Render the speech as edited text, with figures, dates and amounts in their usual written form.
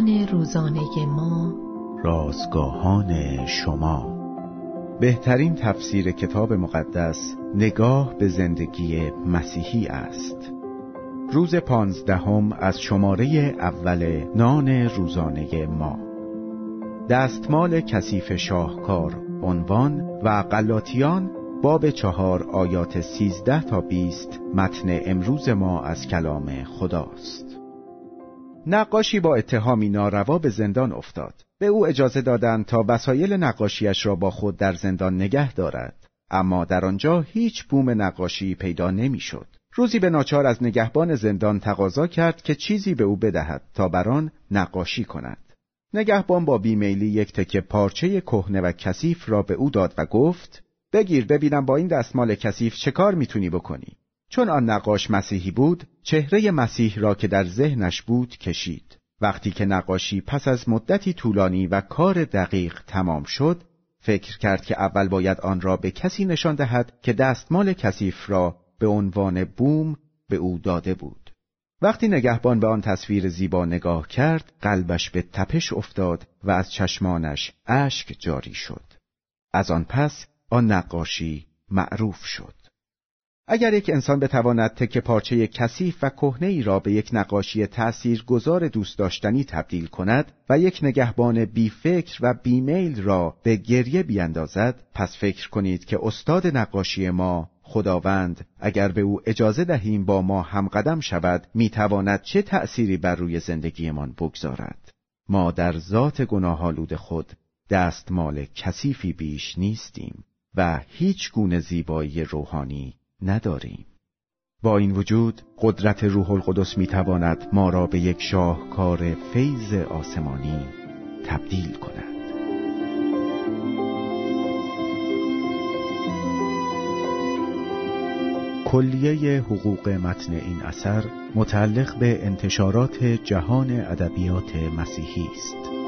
رازگاهان روزانه ما، رازگاهان شما. بهترین تفسیر کتاب مقدس نگاه به زندگی مسیحی است. روز 15 از شماره اول نان روزانه ما. دستمال کثیف شاهکار عنوان و غلاطیان باب 4 آیات 13 تا 20 متن امروز ما از کلام خداست. نقاشی با اتهامی ناروا به زندان افتاد. به او اجازه دادند تا وسایل نقاشیش را با خود در زندان نگه دارد، اما در آنجا هیچ بوم نقاشی پیدا نمی‌شد. روزی به ناچار از نگهبان زندان تقاضا کرد که چیزی به او بدهد تا بر آن نقاشی کند. نگهبان با بیمیلی یک تکه پارچه کهنه و کثیف را به او داد و گفت: بگیر ببینم با این دستمال کثیف چه کار می‌تونی بکنی. چون آن نقاش مسیحی بود، چهره مسیح را که در ذهنش بود کشید. وقتی که نقاشی پس از مدتی طولانی و کار دقیق تمام شد، فکر کرد که اول باید آن را به کسی نشان دهد که دستمال کثیف را به عنوان بوم به او داده بود. وقتی نگهبان به آن تصویر زیبا نگاه کرد، قلبش به تپش افتاد و از چشمانش اشک جاری شد. از آن پس آن نقاشی معروف شد. اگر یک انسان بتواند تکه پارچه کثیف و کهنه‌ای را به یک نقاشی تاثیرگذار دوست داشتنی تبدیل کند و یک نگهبان بی‌فکر و بی‌میل را به گریه بیندازد، پس فکر کنید که استاد نقاشی ما، خداوند، اگر به او اجازه دهیم با ما همقدم شود، میتواند چه تأثیری بر روی زندگیمان بگذارد. ما در ذات گناه‌آلود خود دستمال کثیفی بیش نیستیم و هیچ گونه زیبایی روحانی نداریم. با این وجود قدرت روح القدس میتواند ما را به یک شاهکار فیض آسمانی تبدیل کند. کلیه حقوق متن این اثر متعلق به انتشارات جهان ادبیات مسیحی است.